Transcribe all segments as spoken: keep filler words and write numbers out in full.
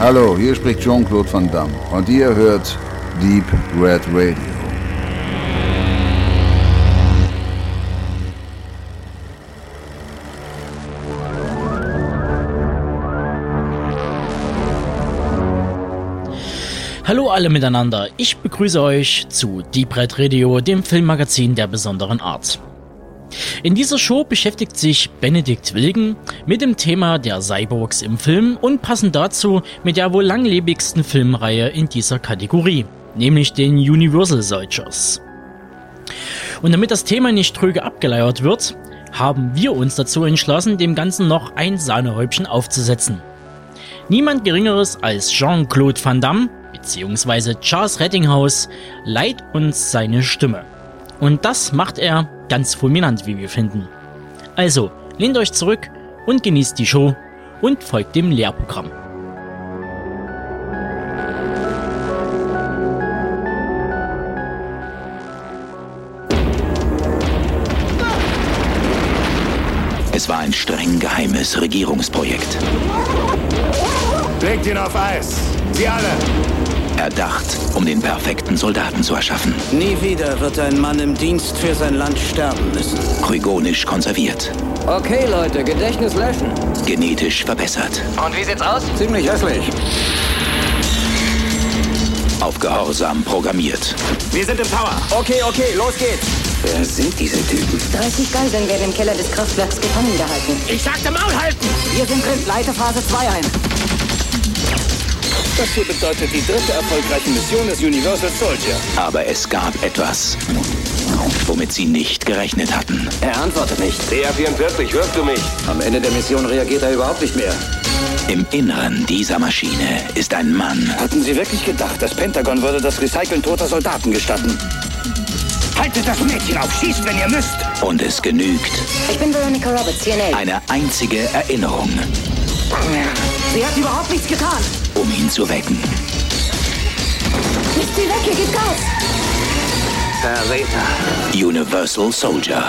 Hallo, hier spricht Jean-Claude Van Damme und ihr hört Deep Red Radio. Hallo alle miteinander, ich begrüße euch zu Deep Red Radio, dem Filmmagazin der besonderen Art. In dieser Show beschäftigt sich Benedikt Wilken mit dem Thema der Cyborgs im Film und passend dazu mit der wohl langlebigsten Filmreihe in dieser Kategorie, nämlich den Universal Soldiers. Und damit das Thema nicht tröge abgeleiert wird, haben wir uns dazu entschlossen, dem Ganzen noch ein Sahnehäubchen aufzusetzen. Niemand Geringeres als Jean-Claude Van Damme bzw. Charles Rettinghaus leiht uns seine Stimme. Und das macht er ganz fulminant, wie wir finden. Also, lehnt euch zurück und genießt die Show und folgt dem Lehrprogramm. Es war ein streng geheimes Regierungsprojekt. Legt ihn auf Eis! Sie alle! Erdacht, um den perfekten Soldaten zu erschaffen. Nie wieder wird ein Mann im Dienst für sein Land sterben müssen. Krygonisch konserviert. Okay, Leute, Gedächtnis löschen. Genetisch verbessert. Und wie sieht's aus? Ziemlich hässlich. Auf Gehorsam programmiert. Wir sind im Tower. Okay, okay, los geht's. Wer sind diese Typen? dreißig Geiseln werden im Keller des Kraftwerks gefangen gehalten. Ich sagte Maul halten! Wir sind Leiterphase zwei ein. Das hier bedeutet die dritte erfolgreiche Mission des Universal Soldier. Aber es gab etwas, womit sie nicht gerechnet hatten. Er antwortet nicht. D A vierundvierzig, hörst du mich? Am Ende der Mission reagiert er überhaupt nicht mehr. Im Inneren dieser Maschine ist ein Mann. Hatten Sie wirklich gedacht, das Pentagon würde das Recyceln toter Soldaten gestatten? Haltet das Mädchen auf, schießt, wenn ihr müsst! Und es genügt. Ich bin Veronica Roberts, C N A. Eine einzige Erinnerung. Sie hat überhaupt nichts getan. Um ihn zu wecken. Nicht sie weg, hier geht Gas. Verräter. Universal Soldier.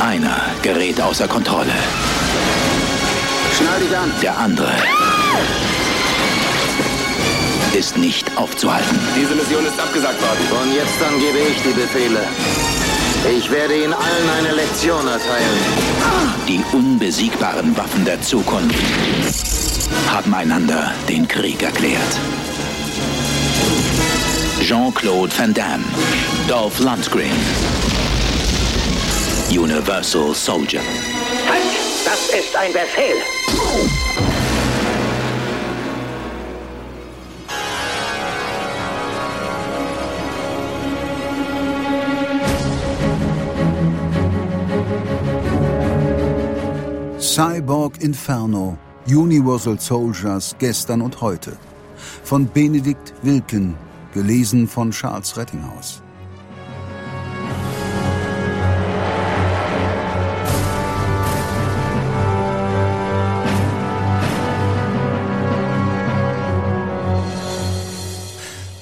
Einer gerät außer Kontrolle. Schnall dich an. Der andere ah! ist nicht aufzuhalten. Diese Mission ist abgesagt worden. Von jetzt an gebe ich die Befehle. Ich werde Ihnen allen eine Lektion erteilen. Die unbesiegbaren Waffen der Zukunft haben einander den Krieg erklärt. Jean-Claude Van Damme, Dolph Lundgren, Universal Soldier. Halt! Das ist ein Befehl! Cyborg Inferno, Universal Soldiers gestern und heute. Von Benedikt Wilken, gelesen von Charles Rettinghaus.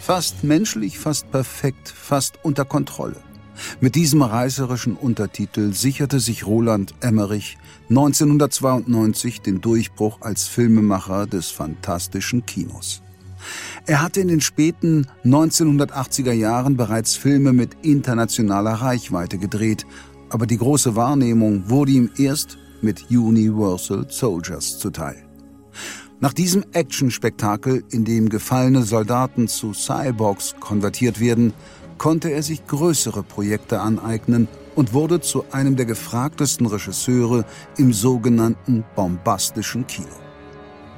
Fast menschlich, fast perfekt, fast unter Kontrolle. Mit diesem reißerischen Untertitel sicherte sich Roland Emmerich neunzehnhundertzweiundneunzig den Durchbruch als Filmemacher des fantastischen Kinos. Er hatte in den späten neunzehnhundertachtziger Jahren bereits Filme mit internationaler Reichweite gedreht, aber die große Wahrnehmung wurde ihm erst mit Universal Soldiers zuteil. Nach diesem Action-Spektakel, in dem gefallene Soldaten zu Cyborgs konvertiert werden, konnte er sich größere Projekte aneignen und wurde zu einem der gefragtesten Regisseure im sogenannten bombastischen Kino.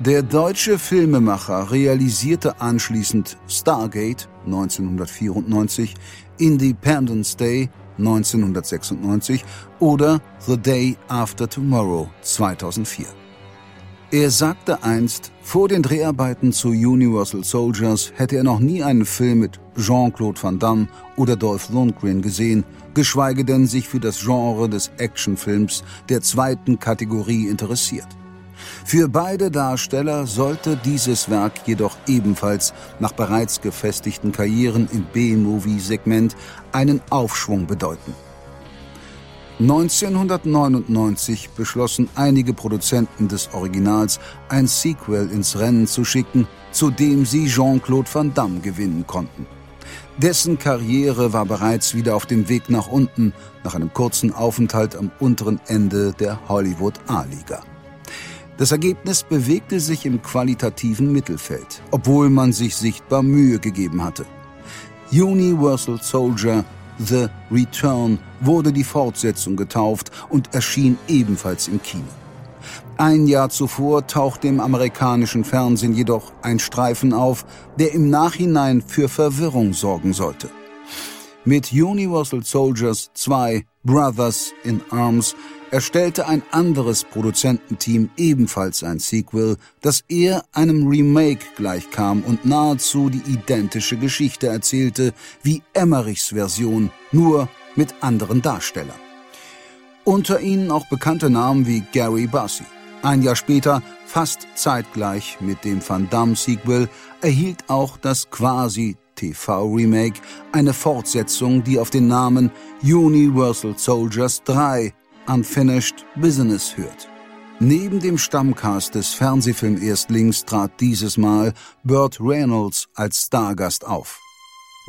Der deutsche Filmemacher realisierte anschließend Stargate neunzehnhundertvierundneunzig, Independence Day neunzehnhundertsechsundneunzig oder The Day After Tomorrow zweitausendvier. Er sagte einst, vor den Dreharbeiten zu Universal Soldiers hätte er noch nie einen Film mit Jean-Claude Van Damme oder Dolph Lundgren gesehen, geschweige denn sich für das Genre des Actionfilms der zweiten Kategorie interessiert. Für beide Darsteller sollte dieses Werk jedoch ebenfalls nach bereits gefestigten Karrieren im B-Movie-Segment einen Aufschwung bedeuten. neunzehnhundertneunundneunzig beschlossen einige Produzenten des Originals, ein Sequel ins Rennen zu schicken, zu dem sie Jean-Claude Van Damme gewinnen konnten. Dessen Karriere war bereits wieder auf dem Weg nach unten, nach einem kurzen Aufenthalt am unteren Ende der Hollywood-A-Liga. Das Ergebnis bewegte sich im qualitativen Mittelfeld, obwohl man sich sichtbar Mühe gegeben hatte. Universal Soldier – The Return wurde die Fortsetzung getauft und erschien ebenfalls im Kino. Ein Jahr zuvor tauchte im amerikanischen Fernsehen jedoch ein Streifen auf, der im Nachhinein für Verwirrung sorgen sollte. Mit Universal Soldiers zwei – Brothers in Arms erstellte ein anderes Produzententeam ebenfalls ein Sequel, das eher einem Remake gleichkam und nahezu die identische Geschichte erzählte wie Emmerichs Version, nur mit anderen Darstellern. Unter ihnen auch bekannte Namen wie Gary Busey. Ein Jahr später, fast zeitgleich mit dem Van Damme-Sequel, erhielt auch das quasi T V-Remake eine Fortsetzung, die auf den Namen Universal Soldiers drei Unfinished Business hört. Neben dem Stammcast des Fernsehfilm-Erstlings trat dieses Mal Burt Reynolds als Stargast auf.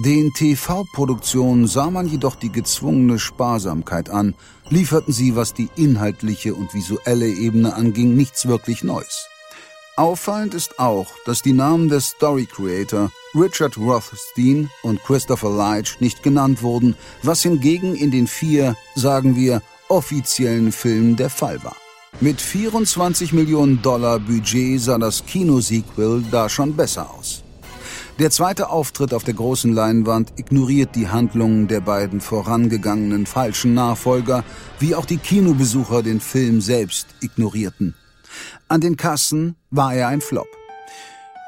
Den T V-Produktionen sah man jedoch die gezwungene Sparsamkeit an, lieferten sie, was die inhaltliche und visuelle Ebene anging, nichts wirklich Neues. Auffallend ist auch, dass die Namen des Story-Creator Richard Rothstein und Christopher Leitch nicht genannt wurden, was hingegen in den vier, sagen wir, offiziellen Film der Fall war. Mit vierundzwanzig Millionen Dollar Budget sah das Kinosequel da schon besser aus. Der zweite Auftritt auf der großen Leinwand ignoriert die Handlungen der beiden vorangegangenen falschen Nachfolger, wie auch die Kinobesucher den Film selbst ignorierten. An den Kassen war er ein Flop.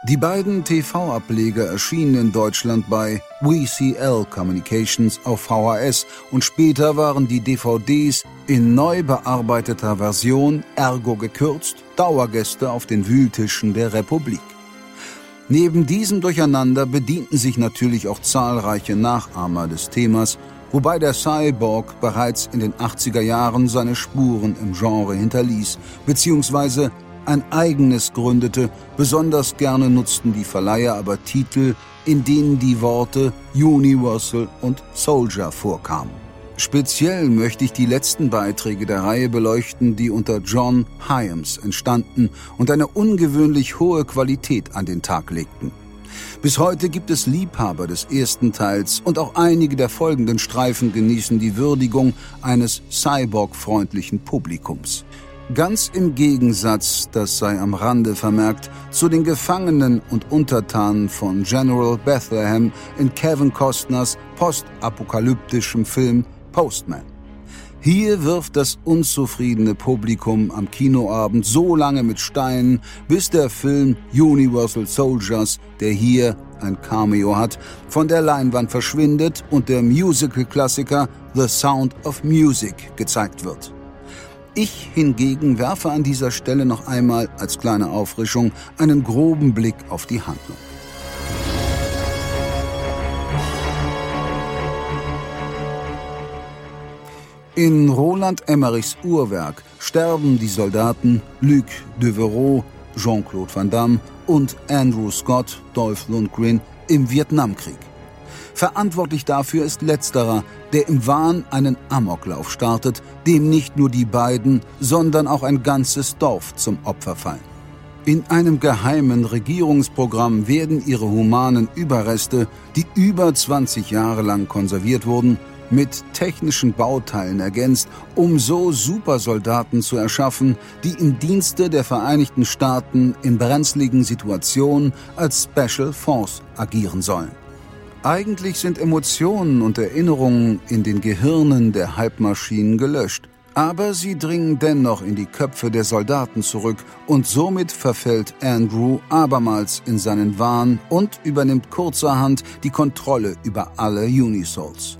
Die beiden T V-Ableger erschienen in Deutschland bei WeCL Communications auf V H S und später waren die D V Ds in neu bearbeiteter Version, ergo gekürzt, Dauergäste auf den Wühltischen der Republik. Neben diesem Durcheinander bedienten sich natürlich auch zahlreiche Nachahmer des Themas, wobei der Cyborg bereits in den achtziger Jahren seine Spuren im Genre hinterließ, beziehungsweise ein eigenes gründete. Besonders gerne nutzten die Verleiher aber Titel, in denen die Worte Universal und Soldier vorkamen. Speziell möchte ich die letzten Beiträge der Reihe beleuchten, die unter John Hyams entstanden und eine ungewöhnlich hohe Qualität an den Tag legten. Bis heute gibt es Liebhaber des ersten Teils und auch einige der folgenden Streifen genießen die Würdigung eines cyborg-freundlichen Publikums. Ganz im Gegensatz, das sei am Rande vermerkt, zu den Gefangenen und Untertanen von General Bethlehem in Kevin Costners postapokalyptischem Film Postman. Hier wirft das unzufriedene Publikum am Kinoabend so lange mit Steinen, bis der Film Universal Soldiers, der hier ein Cameo hat, von der Leinwand verschwindet und der Musical-Klassiker The Sound of Music gezeigt wird. Ich hingegen werfe an dieser Stelle noch einmal als kleine Auffrischung einen groben Blick auf die Handlung. In Roland Emmerichs Uhrwerk sterben die Soldaten Luc Devereaux, Jean-Claude Van Damme und Andrew Scott, Dolph Lundgren, im Vietnamkrieg. Verantwortlich dafür ist letzterer, der im Wahn einen Amoklauf startet, dem nicht nur die beiden, sondern auch ein ganzes Dorf zum Opfer fallen. In einem geheimen Regierungsprogramm werden ihre humanen Überreste, die über zwanzig Jahre lang konserviert wurden, mit technischen Bauteilen ergänzt, um so Supersoldaten zu erschaffen, die im Dienste der Vereinigten Staaten in brenzligen Situationen als Special Force agieren sollen. Eigentlich sind Emotionen und Erinnerungen in den Gehirnen der Halbmaschinen gelöscht, aber sie dringen dennoch in die Köpfe der Soldaten zurück und somit verfällt Andrew abermals in seinen Wahn und übernimmt kurzerhand die Kontrolle über alle Unisols.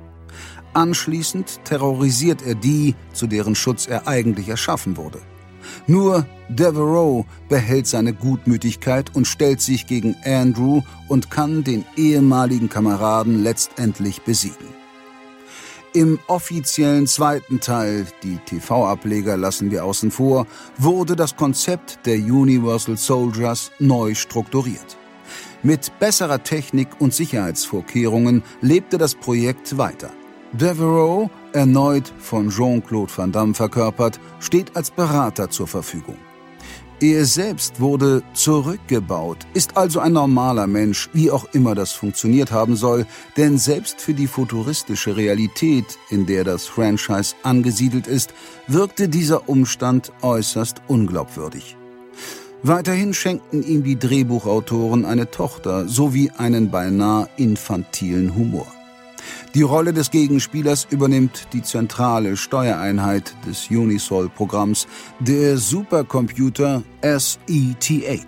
Anschließend terrorisiert er die, zu deren Schutz er eigentlich erschaffen wurde. Nur Devereaux behält seine Gutmütigkeit und stellt sich gegen Andrew und kann den ehemaligen Kameraden letztendlich besiegen. Im offiziellen zweiten Teil, die T V-Ableger lassen wir außen vor, wurde das Konzept der Universal Soldiers neu strukturiert. Mit besserer Technik und Sicherheitsvorkehrungen lebte das Projekt weiter. Devereaux, erneut von Jean-Claude Van Damme verkörpert, steht als Berater zur Verfügung. Er selbst wurde zurückgebaut, ist also ein normaler Mensch, wie auch immer das funktioniert haben soll, denn selbst für die futuristische Realität, in der das Franchise angesiedelt ist, wirkte dieser Umstand äußerst unglaubwürdig. Weiterhin schenkten ihm die Drehbuchautoren eine Tochter sowie einen beinahe infantilen Humor. Die Rolle des Gegenspielers übernimmt die zentrale Steuereinheit des Unisol-Programms, der Supercomputer S E T H.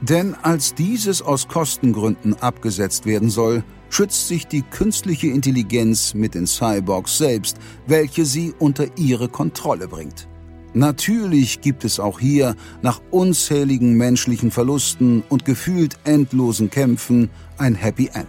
Denn als dieses aus Kostengründen abgesetzt werden soll, schützt sich die künstliche Intelligenz mit den Cyborgs selbst, welche sie unter ihre Kontrolle bringt. Natürlich gibt es auch hier, nach unzähligen menschlichen Verlusten und gefühlt endlosen Kämpfen, ein Happy End.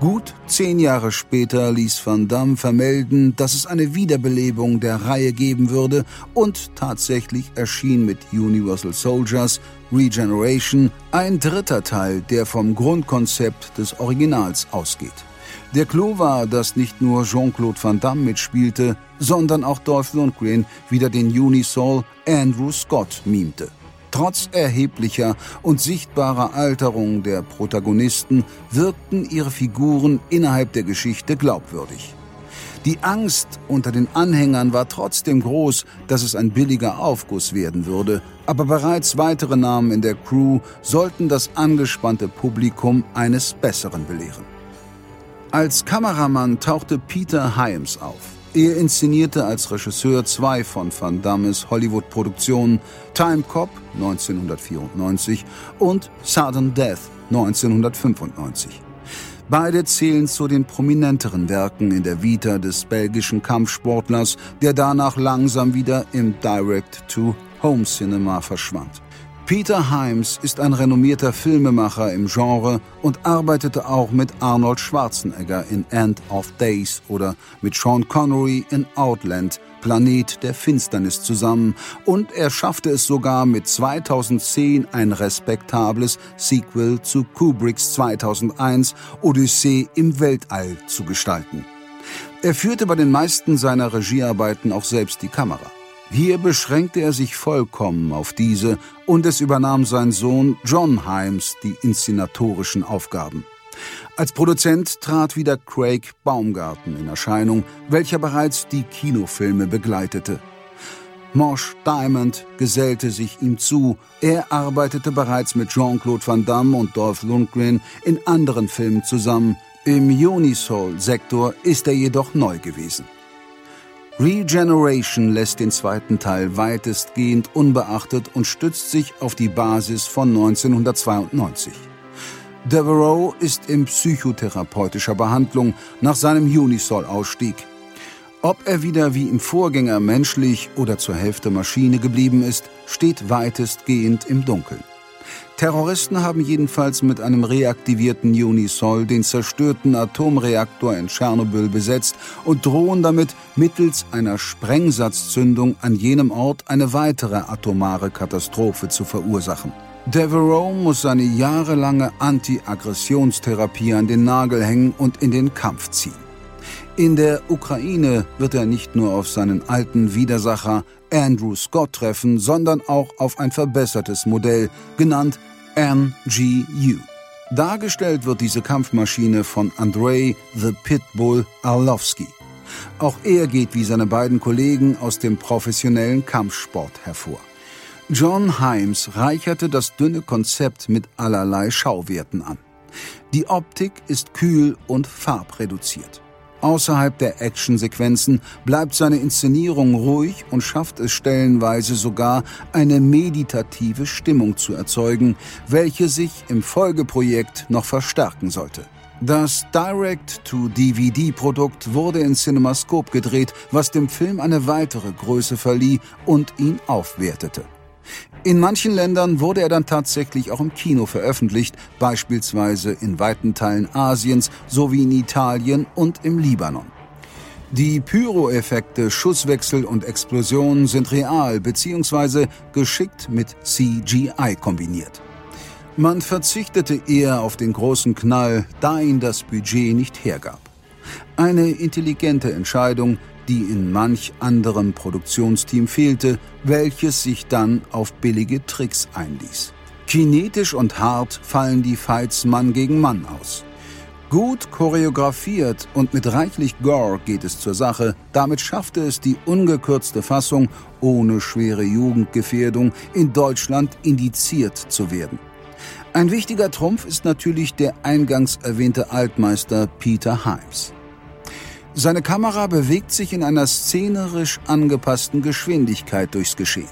Gut zehn Jahre später ließ Van Damme vermelden, dass es eine Wiederbelebung der Reihe geben würde, und tatsächlich erschien mit Universal Soldiers Regeneration ein dritter Teil, der vom Grundkonzept des Originals ausgeht. Der Clou war, dass nicht nur Jean-Claude Van Damme mitspielte, sondern auch Dolph Lundgren wieder den Unisol Andrew Scott mimte. Trotz erheblicher und sichtbarer Alterung der Protagonisten wirkten ihre Figuren innerhalb der Geschichte glaubwürdig. Die Angst unter den Anhängern war trotzdem groß, dass es ein billiger Aufguss werden würde, aber bereits weitere Namen in der Crew sollten das angespannte Publikum eines Besseren belehren. Als Kameramann tauchte Peter Hyams auf. Er inszenierte als Regisseur zwei von Van Dammes Hollywood-Produktionen, Time Cop neunzehnhundertvierundneunzig und Sudden Death neunzehnhundertfünfundneunzig. Beide zählen zu den prominenteren Werken in der Vita des belgischen Kampfsportlers, der danach langsam wieder im Direct-to-Home-Cinema verschwand. Peter Hyams ist ein renommierter Filmemacher im Genre und arbeitete auch mit Arnold Schwarzenegger in End of Days oder mit Sean Connery in Outland, Planet der Finsternis, zusammen, und er schaffte es sogar mit zweitausendzehn ein respektables Sequel zu Kubricks zweitausendeins Odyssee im Weltall zu gestalten. Er führte bei den meisten seiner Regiearbeiten auch selbst die Kamera. Hier beschränkte er sich vollkommen auf diese, und es übernahm sein Sohn John Hyams die inszenatorischen Aufgaben. Als Produzent trat wieder Craig Baumgarten in Erscheinung, welcher bereits die Kinofilme begleitete. Mosh Diamond gesellte sich ihm zu. Er arbeitete bereits mit Jean-Claude Van Damme und Dolph Lundgren in anderen Filmen zusammen. Im Unisol-Sektor ist er jedoch neu gewesen. Regeneration lässt den zweiten Teil weitestgehend unbeachtet und stützt sich auf die Basis von neunzehnhundertzweiundneunzig. Devereaux ist in psychotherapeutischer Behandlung nach seinem Unisol-Ausstieg. Ob er wieder wie im Vorgänger menschlich oder zur Hälfte Maschine geblieben ist, steht weitestgehend im Dunkeln. Terroristen haben jedenfalls mit einem reaktivierten Unisol den zerstörten Atomreaktor in Tschernobyl besetzt und drohen damit, mittels einer Sprengsatzzündung an jenem Ort eine weitere atomare Katastrophe zu verursachen. Devereaux muss seine jahrelange Anti-Aggressionstherapie an den Nagel hängen und in den Kampf ziehen. In der Ukraine wird er nicht nur auf seinen alten Widersacher Andrew Scott treffen, sondern auch auf ein verbessertes Modell, genannt M G U. Dargestellt wird diese Kampfmaschine von Andrei The Pitbull Arlovski. Auch er geht wie seine beiden Kollegen aus dem professionellen Kampfsport hervor. John Hyams reicherte das dünne Konzept mit allerlei Schauwerten an. Die Optik ist kühl und farbreduziert. Außerhalb der Actionsequenzen bleibt seine Inszenierung ruhig und schafft es stellenweise sogar, eine meditative Stimmung zu erzeugen, welche sich im Folgeprojekt noch verstärken sollte. Das Direct-to-D V D-Produkt wurde in Cinemascope gedreht, was dem Film eine weitere Größe verlieh und ihn aufwertete. In manchen Ländern wurde er dann tatsächlich auch im Kino veröffentlicht, beispielsweise in weiten Teilen Asiens sowie in Italien und im Libanon. Die Pyro-Effekte, Schusswechsel und Explosionen sind real bzw. geschickt mit C G I kombiniert. Man verzichtete eher auf den großen Knall, da ihn das Budget nicht hergab. Eine intelligente Entscheidung, die in manch anderem Produktionsteam fehlte, welches sich dann auf billige Tricks einließ. Kinetisch und hart fallen die Fights Mann gegen Mann aus. Gut choreografiert und mit reichlich Gore geht es zur Sache. Damit schaffte es die ungekürzte Fassung, ohne schwere Jugendgefährdung, in Deutschland indiziert zu werden. Ein wichtiger Trumpf ist natürlich der eingangs erwähnte Altmeister Peter Hyams. Seine Kamera bewegt sich in einer szenerisch angepassten Geschwindigkeit durchs Geschehen.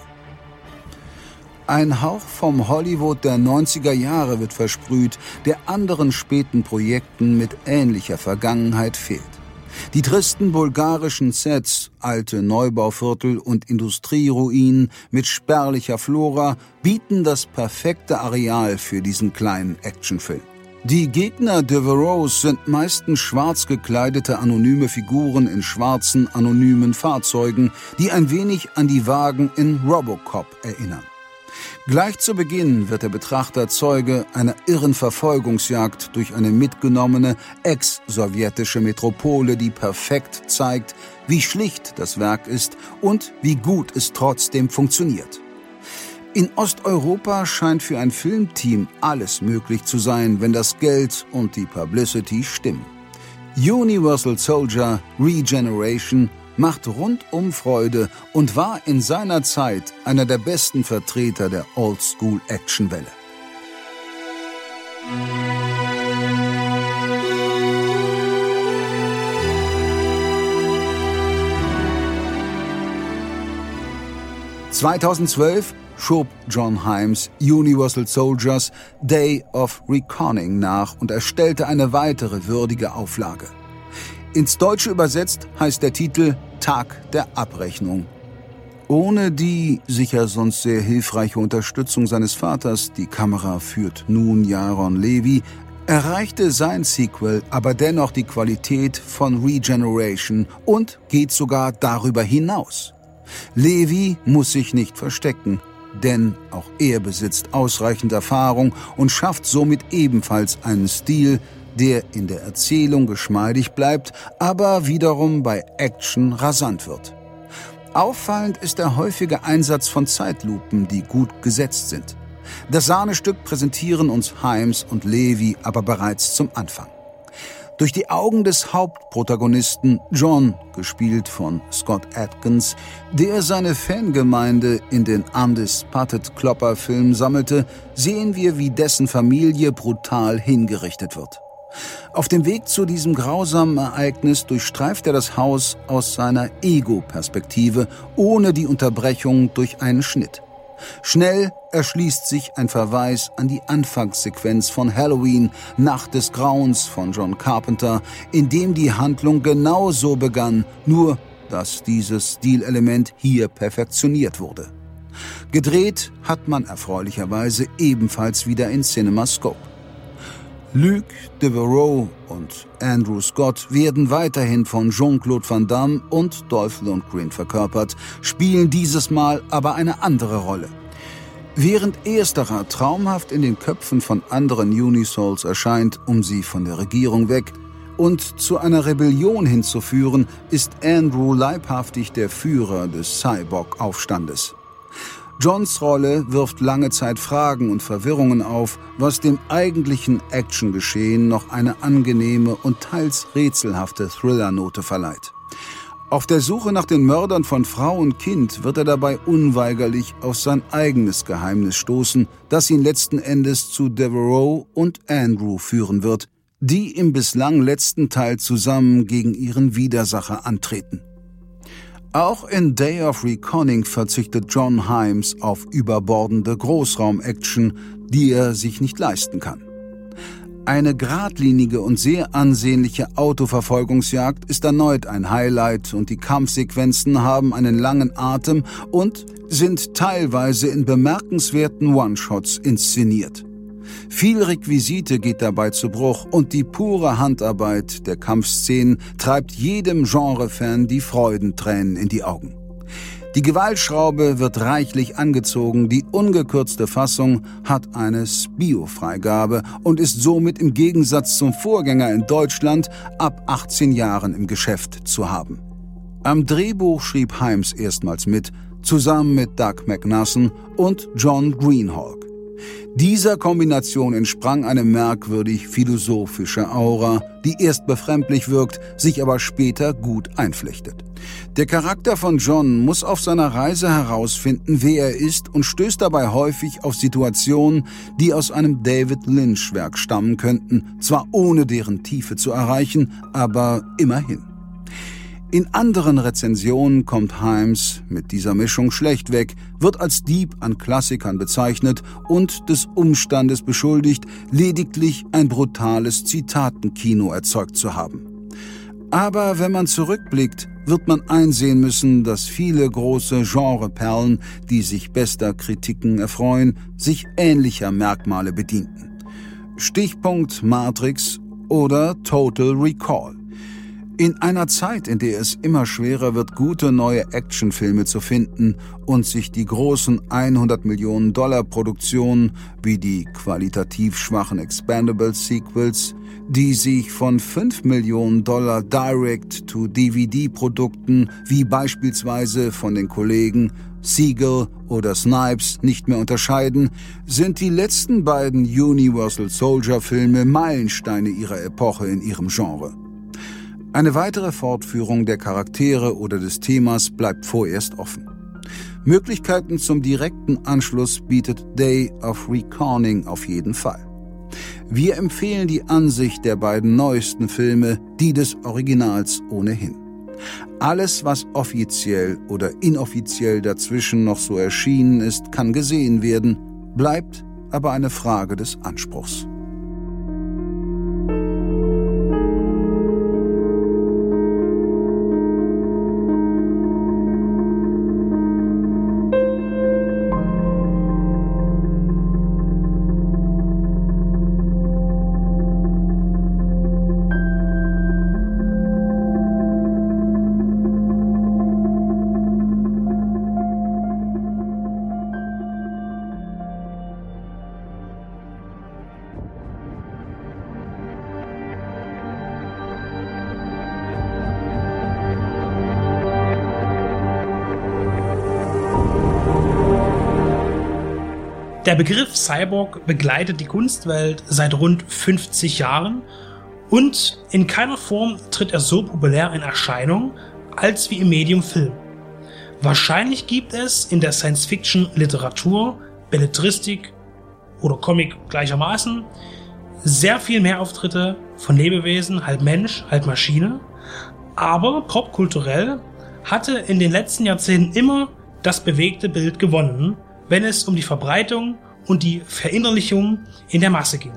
Ein Hauch vom Hollywood der neunziger Jahre wird versprüht, der anderen späten Projekten mit ähnlicher Vergangenheit fehlt. Die tristen bulgarischen Sets, alte Neubauviertel und Industrieruinen mit spärlicher Flora bieten das perfekte Areal für diesen kleinen Actionfilm. Die Gegner Devereaux sind meistens schwarz gekleidete anonyme Figuren in schwarzen, anonymen Fahrzeugen, die ein wenig an die Wagen in Robocop erinnern. Gleich zu Beginn wird der Betrachter Zeuge einer irren Verfolgungsjagd durch eine mitgenommene ex-sowjetische Metropole, die perfekt zeigt, wie schlicht das Werk ist und wie gut es trotzdem funktioniert. In Osteuropa scheint für ein Filmteam alles möglich zu sein, wenn das Geld und die Publicity stimmen. Universal Soldier Regeneration macht rundum Freude und war in seiner Zeit einer der besten Vertreter der Oldschool-Actionwelle. zweitausendzwölf schob John Hyams Universal Soldiers Day of Reckoning nach und erstellte eine weitere würdige Auflage. Ins Deutsche übersetzt heißt der Titel Tag der Abrechnung. Ohne die sicher sonst sehr hilfreiche Unterstützung seines Vaters, die Kamera führt nun Jaron Levi, erreichte sein Sequel aber dennoch die Qualität von Regeneration und geht sogar darüber hinaus. Levi muss sich nicht verstecken, denn auch er besitzt ausreichend Erfahrung und schafft somit ebenfalls einen Stil, der in der Erzählung geschmeidig bleibt, aber wiederum bei Action rasant wird. Auffallend ist der häufige Einsatz von Zeitlupen, die gut gesetzt sind. Das Sahnestück präsentieren uns Hyams und Levi aber bereits zum Anfang. Durch die Augen des Hauptprotagonisten John, gespielt von Scott Adkins, der seine Fangemeinde in den Undisputed-Klopper-Filmen sammelte, sehen wir, wie dessen Familie brutal hingerichtet wird. Auf dem Weg zu diesem grausamen Ereignis durchstreift er das Haus aus seiner Ego-Perspektive, ohne die Unterbrechung durch einen Schnitt. Schnell erschließt sich ein Verweis an die Anfangssequenz von Halloween, Nacht des Grauens von John Carpenter, in dem die Handlung genauso begann, nur dass dieses Stilelement hier perfektioniert wurde. Gedreht hat man erfreulicherweise ebenfalls wieder in Cinemascope. Luc Devereaux und Andrew Scott werden weiterhin von Jean-Claude Van Damme und Dolph Lundgren verkörpert, spielen dieses Mal aber eine andere Rolle. Während ersterer traumhaft in den Köpfen von anderen Unisols erscheint, um sie von der Regierung weg und zu einer Rebellion hinzuführen, ist Andrew leibhaftig der Führer des Cyborg-Aufstandes. Johns Rolle wirft lange Zeit Fragen und Verwirrungen auf, was dem eigentlichen Actiongeschehen noch eine angenehme und teils rätselhafte Thriller-Note verleiht. Auf der Suche nach den Mördern von Frau und Kind wird er dabei unweigerlich auf sein eigenes Geheimnis stoßen, das ihn letzten Endes zu Devereaux und Andrew führen wird, die im bislang letzten Teil zusammen gegen ihren Widersacher antreten. Auch in Day of Reckoning verzichtet John Hyams auf überbordende Großraum-Action, die er sich nicht leisten kann. Eine geradlinige und sehr ansehnliche Autoverfolgungsjagd ist erneut ein Highlight und die Kampfsequenzen haben einen langen Atem und sind teilweise in bemerkenswerten One-Shots inszeniert. Viel Requisite geht dabei zu Bruch und die pure Handarbeit der Kampfszenen treibt jedem Genre-Fan die Freudentränen in die Augen. Die Gewaltschraube wird reichlich angezogen, die ungekürzte Fassung hat eine Spio-Freigabe und ist somit im Gegensatz zum Vorgänger in Deutschland ab achtzehn Jahren im Geschäft zu haben. Am Drehbuch schrieb Hyams erstmals mit, zusammen mit Doug McNasson und John Greenhalgh. Dieser Kombination entsprang eine merkwürdig philosophische Aura, die erst befremdlich wirkt, sich aber später gut einflechtet. Der Charakter von John muss auf seiner Reise herausfinden, wer er ist und stößt dabei häufig auf Situationen, die aus einem David Lynch-Werk stammen könnten, zwar ohne deren Tiefe zu erreichen, aber immerhin. In anderen Rezensionen kommt Hyams mit dieser Mischung schlecht weg, wird als Dieb an Klassikern bezeichnet und des Umstandes beschuldigt, lediglich ein brutales Zitatenkino erzeugt zu haben. Aber wenn man zurückblickt, wird man einsehen müssen, dass viele große Genreperlen, die sich bester Kritiken erfreuen, sich ähnlicher Merkmale bedienten. Stichpunkt Matrix oder Total Recall. In einer Zeit, in der es immer schwerer wird, gute neue Actionfilme zu finden und sich die großen hundert Millionen Dollar Produktionen wie die qualitativ schwachen Expendable-Sequels, die sich von fünf Millionen Dollar Direct-to-D V D-Produkten wie beispielsweise von den Kollegen Siegel oder Snipes nicht mehr unterscheiden, sind die letzten beiden Universal Soldier-Filme Meilensteine ihrer Epoche in ihrem Genre. Eine weitere Fortführung der Charaktere oder des Themas bleibt vorerst offen. Möglichkeiten zum direkten Anschluss bietet Day of Reckoning auf jeden Fall. Wir empfehlen die Ansicht der beiden neuesten Filme, die des Originals ohnehin. Alles, was offiziell oder inoffiziell dazwischen noch so erschienen ist, kann gesehen werden, bleibt aber eine Frage des Anspruchs. Der Begriff Cyborg begleitet die Kunstwelt seit rund fünfzig Jahren und in keiner Form tritt er so populär in Erscheinung als wie im Medium Film. Wahrscheinlich gibt es in der Science-Fiction-Literatur, Belletristik oder Comic gleichermaßen sehr viel mehr Auftritte von Lebewesen, halb Mensch, halb Maschine, aber popkulturell hatte in den letzten Jahrzehnten immer das bewegte Bild gewonnen, wenn es um die Verbreitung und die Verinnerlichung in der Masse ging.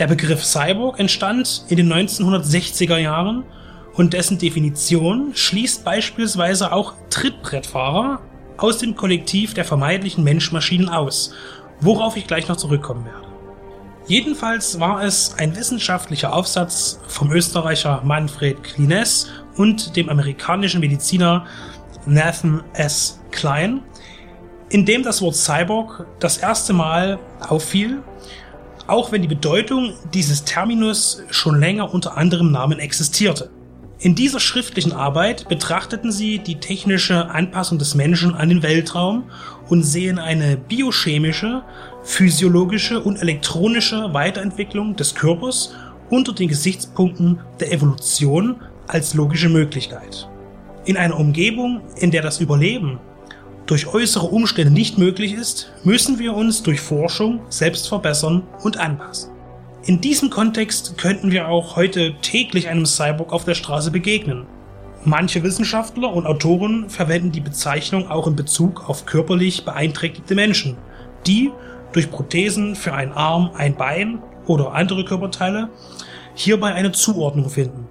Der Begriff Cyborg entstand in den neunzehnhundertsechziger Jahren und dessen Definition schließt beispielsweise auch Trittbrettfahrer aus dem Kollektiv der vermeintlichen Mensch-Maschinen aus, worauf ich gleich noch zurückkommen werde. Jedenfalls war es ein wissenschaftlicher Aufsatz vom Österreicher Manfred Klines und dem amerikanischen Mediziner Nathan S. Klein, in dem das Wort Cyborg das erste Mal auffiel, auch wenn die Bedeutung dieses Terminus schon länger unter anderem Namen existierte. In dieser schriftlichen Arbeit betrachteten sie die technische Anpassung des Menschen an den Weltraum und sehen eine biochemische, physiologische und elektronische Weiterentwicklung des Körpers unter den Gesichtspunkten der Evolution als logische Möglichkeit. In einer Umgebung, in der das Überleben durch äußere Umstände nicht möglich ist, müssen wir uns durch Forschung selbst verbessern und anpassen. In diesem Kontext könnten wir auch heute täglich einem Cyborg auf der Straße begegnen. Manche Wissenschaftler und Autoren verwenden die Bezeichnung auch in Bezug auf körperlich beeinträchtigte Menschen, die durch Prothesen für einen Arm, ein Bein oder andere Körperteile hierbei eine Zuordnung finden.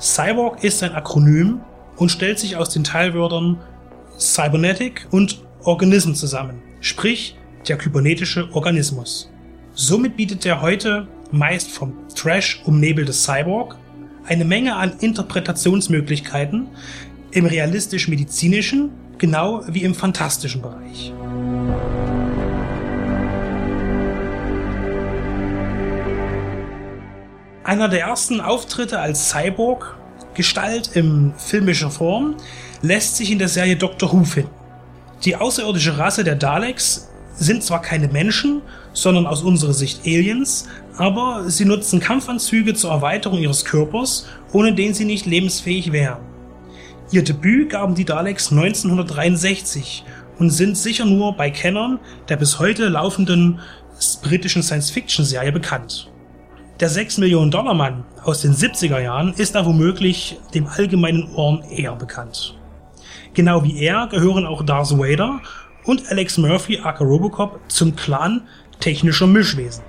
Cyborg ist ein Akronym und stellt sich aus den Teilwörtern Cybernetic und Organism zusammen, sprich der kybernetische Organismus. Somit bietet der heute meist vom Trash umnebelte Cyborg eine Menge an Interpretationsmöglichkeiten im realistisch-medizinischen, genau wie im fantastischen Bereich. Einer der ersten Auftritte als Cyborg, Gestalt in filmischer Form, lässt sich in der Serie Doctor Who finden. Die außerirdische Rasse der Daleks sind zwar keine Menschen, sondern aus unserer Sicht Aliens, aber sie nutzen Kampfanzüge zur Erweiterung ihres Körpers, ohne den sie nicht lebensfähig wären. Ihr Debüt gaben die Daleks neunzehnhundertdreiundsechzig und sind sicher nur bei Kennern der bis heute laufenden britischen Science-Fiction-Serie bekannt. Der sechs Millionen Dollar Mann aus den siebziger Jahren ist da womöglich dem allgemeinen Ohren eher bekannt. Genau wie er gehören auch Darth Vader und Alex Murphy aka Robocop zum Clan technischer Mischwesen.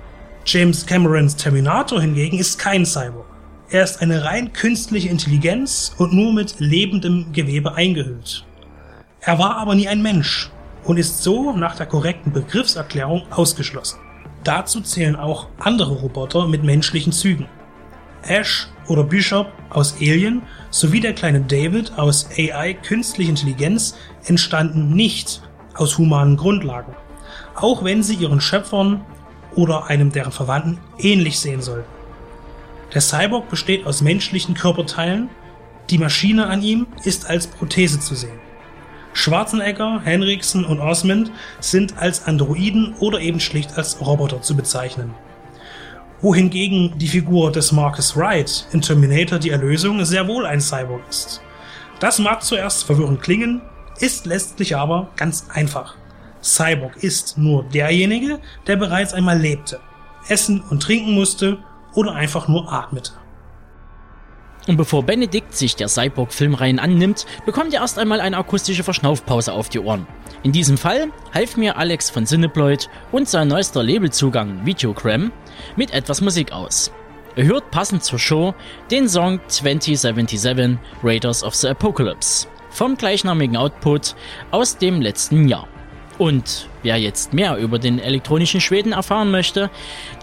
James Camerons Terminator hingegen ist kein Cyborg. Er ist eine rein künstliche Intelligenz und nur mit lebendem Gewebe eingehüllt. Er war aber nie ein Mensch und ist so nach der korrekten Begriffserklärung ausgeschlossen. Dazu zählen auch andere Roboter mit menschlichen Zügen. Ash oder Bishop aus Alien sowie der kleine David aus A I Künstliche Intelligenz entstanden nicht aus humanen Grundlagen, auch wenn sie ihren Schöpfern oder einem deren Verwandten ähnlich sehen sollten. Der Cyborg besteht aus menschlichen Körperteilen, die Maschine an ihm ist als Prothese zu sehen. Schwarzenegger, Henriksen und Osmond sind als Androiden oder eben schlicht als Roboter zu bezeichnen. Wohingegen die Figur des Marcus Wright in Terminator die Erlösung sehr wohl ein Cyborg ist. Das mag zuerst verwirrend klingen, ist letztlich aber ganz einfach. Cyborg ist nur derjenige, der bereits einmal lebte, essen und trinken musste oder einfach nur atmete. Und bevor Benedikt sich der Cyborg-Filmreihen annimmt, bekommt er erst einmal eine akustische Verschnaufpause auf die Ohren. In diesem Fall half mir Alex von Cineploid und sein neuester Labelzugang Videogram mit etwas Musik aus. Er hört passend zur Show den Song zwanzig siebenundsiebzig Raiders of the Apocalypse vom gleichnamigen Output aus dem letzten Jahr. Und wer jetzt mehr über den elektronischen Schweden erfahren möchte,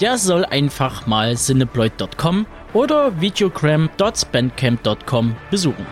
der soll einfach mal cineploid Punkt com oder videogram Punkt bandcamp Punkt com besuchen.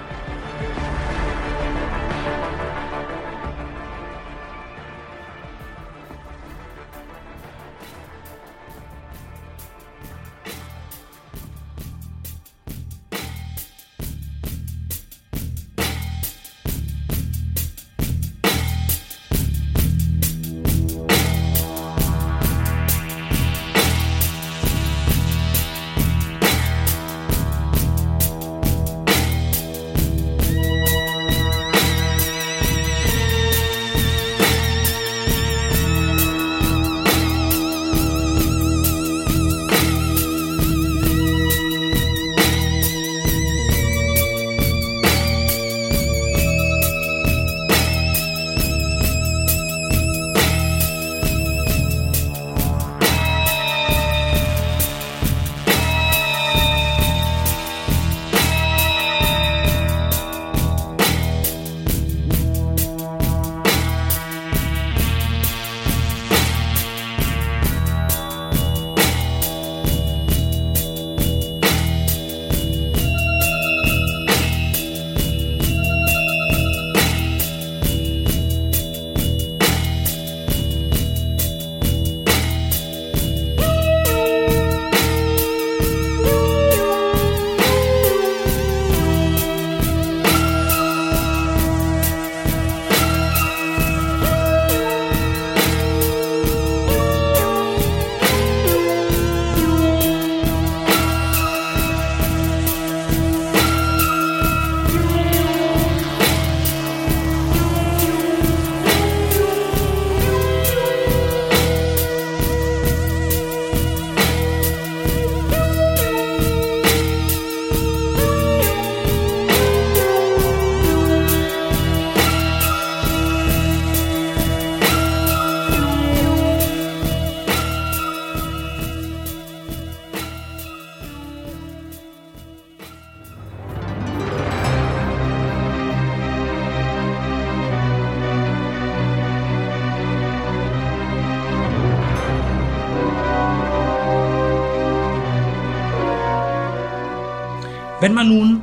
Wenn man nun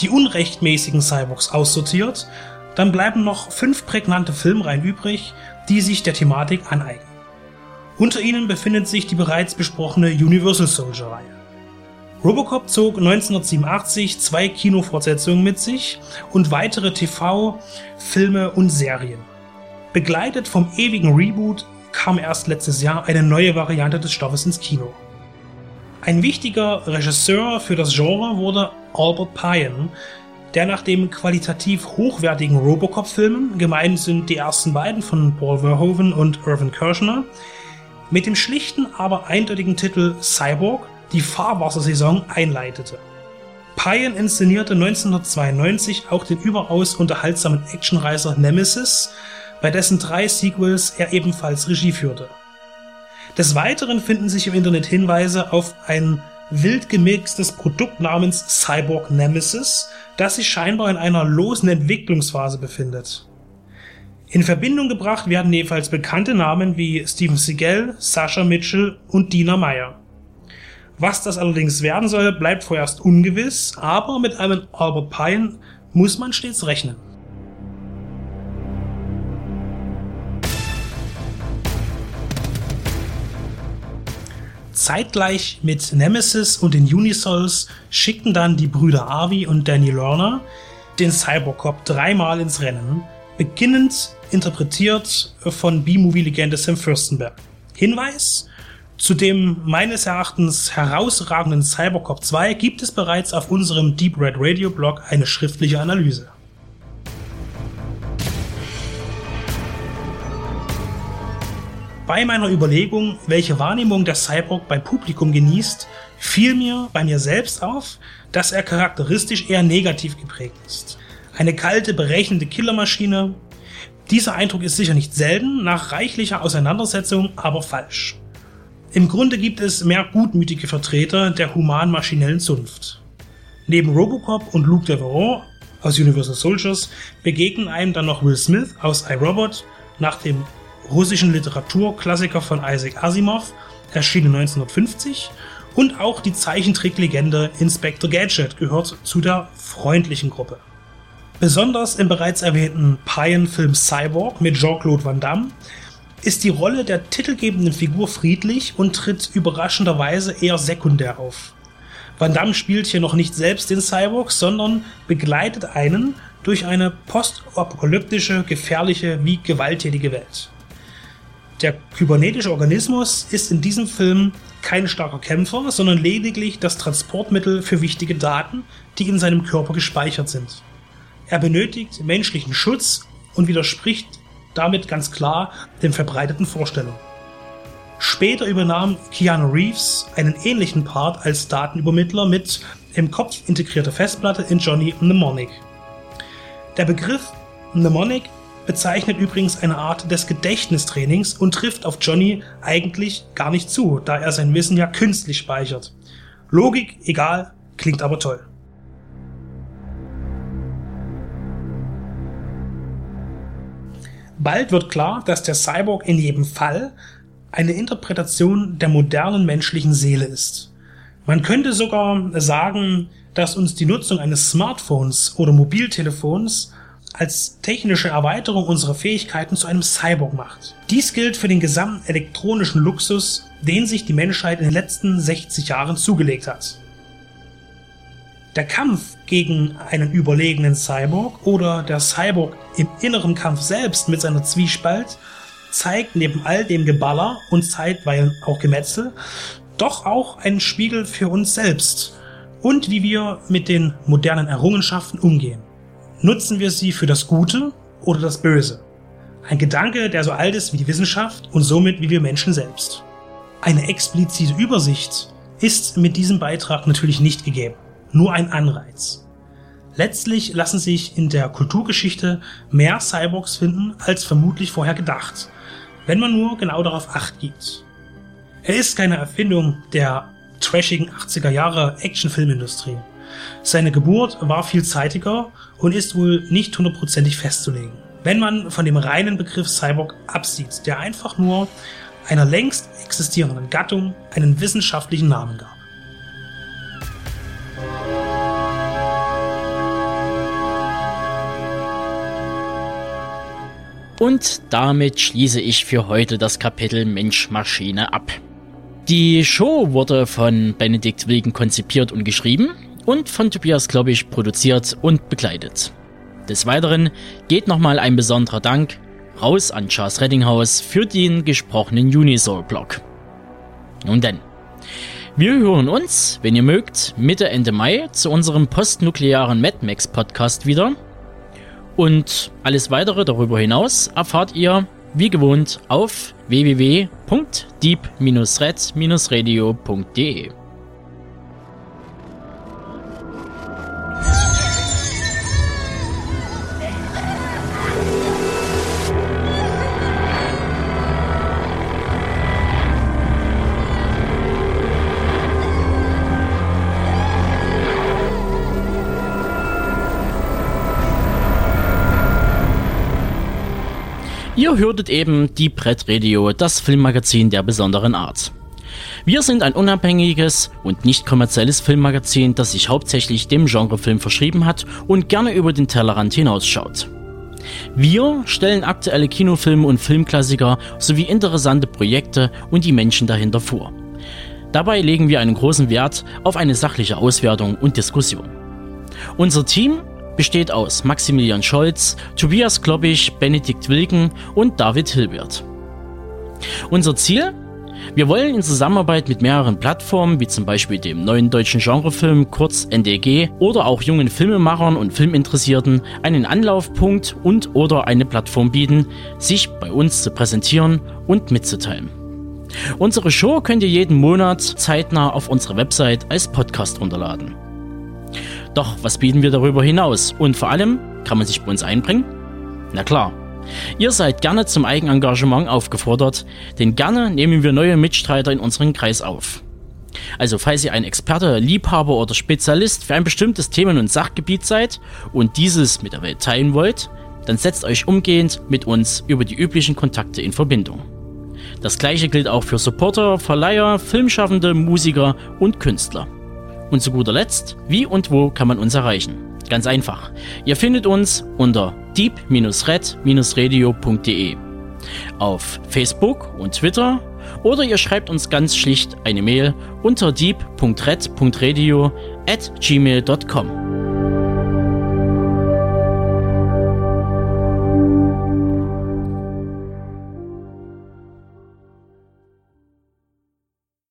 die unrechtmäßigen Cyborgs aussortiert, dann bleiben noch fünf prägnante Filmreihen übrig, die sich der Thematik aneignen. Unter ihnen befindet sich die bereits besprochene Universal Soldier-Reihe. Robocop zog neunzehnhundertsiebenundachtzig zwei Kinofortsetzungen mit sich und weitere T V, Filme und Serien. Begleitet vom ewigen Reboot kam erst letztes Jahr eine neue Variante des Stoffes ins Kino. Ein wichtiger Regisseur für das Genre wurde Albert Pyun, der nach dem qualitativ hochwertigen Robocop-Filmen, gemeint sind die ersten beiden von Paul Verhoeven und Irvin Kershner, mit dem schlichten, aber eindeutigen Titel Cyborg die Fahrwassersaison einleitete. Pyun inszenierte neunzehnhundertzweiundneunzig auch den überaus unterhaltsamen Actionreißer Nemesis, bei dessen drei Sequels er ebenfalls Regie führte. Des Weiteren finden sich im Internet Hinweise auf ein wild gemixtes Produkt namens Cyborg Nemesis, das sich scheinbar in einer losen Entwicklungsphase befindet. In Verbindung gebracht werden jeweils bekannte Namen wie Steven Seagal, Sasha Mitchell und Dina Meyer. Was das allerdings werden soll, bleibt vorerst ungewiss, aber mit einem Albert Pyun muss man stets rechnen. Zeitgleich mit Nemesis und den Unisols schickten dann die Brüder Avi und Danny Lerner den Cybercop dreimal ins Rennen, beginnend interpretiert von B-Movie-Legende Sam Fürstenberg. Hinweis: Zu dem meines Erachtens herausragenden Cybercop zwei gibt es bereits auf unserem Deep Red Radio Blog eine schriftliche Analyse. Bei meiner Überlegung, welche Wahrnehmung der Cyborg beim Publikum genießt, fiel mir bei mir selbst auf, dass er charakteristisch eher negativ geprägt ist. Eine kalte, berechnende Killermaschine. Dieser Eindruck ist sicher nicht selten, nach reichlicher Auseinandersetzung aber falsch. Im Grunde gibt es mehr gutmütige Vertreter der human-maschinellen Zunft. Neben Robocop und Luc Devereaux aus Universal Soldiers begegnen einem dann noch Will Smith aus iRobot nach dem russischen Literaturklassiker von Isaac Asimov, erschienen neunzehnhundertfünfzig, und auch die Zeichentricklegende Inspector Gadget gehört zu der freundlichen Gruppe. Besonders im bereits erwähnten Pyun-Film Cyborg mit Jean-Claude Van Damme ist die Rolle der titelgebenden Figur friedlich und tritt überraschenderweise eher sekundär auf. Van Damme spielt hier noch nicht selbst den Cyborg, sondern begleitet einen durch eine postapokalyptische, gefährliche wie gewalttätige Welt. Der kybernetische Organismus ist in diesem Film kein starker Kämpfer, sondern lediglich das Transportmittel für wichtige Daten, die in seinem Körper gespeichert sind. Er benötigt menschlichen Schutz und widerspricht damit ganz klar den verbreiteten Vorstellungen. Später übernahm Keanu Reeves einen ähnlichen Part als Datenübermittler mit im Kopf integrierter Festplatte in Johnny Mnemonic. Der Begriff Mnemonic bezeichnet übrigens eine Art des Gedächtnistrainings und trifft auf Johnny eigentlich gar nicht zu, da er sein Wissen ja künstlich speichert. Logik egal, klingt aber toll. Bald wird klar, dass der Cyborg in jedem Fall eine Interpretation der modernen menschlichen Seele ist. Man könnte sogar sagen, dass uns die Nutzung eines Smartphones oder Mobiltelefons als technische Erweiterung unserer Fähigkeiten zu einem Cyborg macht. Dies gilt für den gesamten elektronischen Luxus, den sich die Menschheit in den letzten sechzig Jahren zugelegt hat. Der Kampf gegen einen überlegenen Cyborg oder der Cyborg im inneren Kampf selbst mit seiner Zwiespalt zeigt neben all dem Geballer und zeitweilig auch Gemetzel doch auch einen Spiegel für uns selbst und wie wir mit den modernen Errungenschaften umgehen. Nutzen wir sie für das Gute oder das Böse? Ein Gedanke, der so alt ist wie die Wissenschaft und somit wie wir Menschen selbst. Eine explizite Übersicht ist mit diesem Beitrag natürlich nicht gegeben, nur ein Anreiz. Letztlich lassen sich in der Kulturgeschichte mehr Cyborgs finden, als vermutlich vorher gedacht, wenn man nur genau darauf Acht gibt. Er ist keine Erfindung der trashigen achtziger Jahre Actionfilmindustrie. Seine Geburt war viel zeitiger und ist wohl nicht hundertprozentig festzulegen, wenn man von dem reinen Begriff Cyborg absieht, der einfach nur einer längst existierenden Gattung einen wissenschaftlichen Namen gab. Und damit schließe ich für heute das Kapitel Mensch-Maschine ab. Die Show wurde von Benedikt Wilken konzipiert und geschrieben und von Tobias Kloppich produziert und begleitet. Des Weiteren geht nochmal ein besonderer Dank raus an Charles Rettinghaus für den gesprochenen Unisoul-Blog. Nun denn, wir hören uns, wenn ihr mögt, Mitte, Ende Mai zu unserem postnuklearen Mad Max Podcast wieder. Und alles Weitere darüber hinaus erfahrt ihr, wie gewohnt, auf w w w punkt deep dash red dash radio punkt d e. Ihr hörtet eben Deep Red Radio, das Filmmagazin der besonderen Art. Wir sind ein unabhängiges und nicht kommerzielles Filmmagazin, das sich hauptsächlich dem Genrefilm verschrieben hat und gerne über den Tellerrand hinausschaut. Wir stellen aktuelle Kinofilme und Filmklassiker sowie interessante Projekte und die Menschen dahinter vor. Dabei legen wir einen großen Wert auf eine sachliche Auswertung und Diskussion. Unser Team besteht aus Maximilian Scholz, Tobias Kloppich, Benedikt Wilken und David Hilbert. Unser Ziel? Wir wollen in Zusammenarbeit mit mehreren Plattformen, wie zum Beispiel dem neuen deutschen Genrefilm, kurz N D G, oder auch jungen Filmemachern und Filminteressierten einen Anlaufpunkt und oder eine Plattform bieten, sich bei uns zu präsentieren und mitzuteilen. Unsere Show könnt ihr jeden Monat zeitnah auf unserer Website als Podcast runterladen. Doch was bieten wir darüber hinaus? Und vor allem, kann man sich bei uns einbringen? Na klar, ihr seid gerne zum Eigenengagement aufgefordert, denn gerne nehmen wir neue Mitstreiter in unseren Kreis auf. Also falls ihr ein Experte, Liebhaber oder Spezialist für ein bestimmtes Themen- und Sachgebiet seid und dieses mit der Welt teilen wollt, dann setzt euch umgehend mit uns über die üblichen Kontakte in Verbindung. Das gleiche gilt auch für Supporter, Verleiher, Filmschaffende, Musiker und Künstler. Und zu guter Letzt, wie und wo kann man uns erreichen? Ganz einfach. Ihr findet uns unter deep dash red dash radio punkt d e, auf Facebook und Twitter, oder ihr schreibt uns ganz schlicht eine Mail unter deep punkt red punkt radio at gmail punkt com.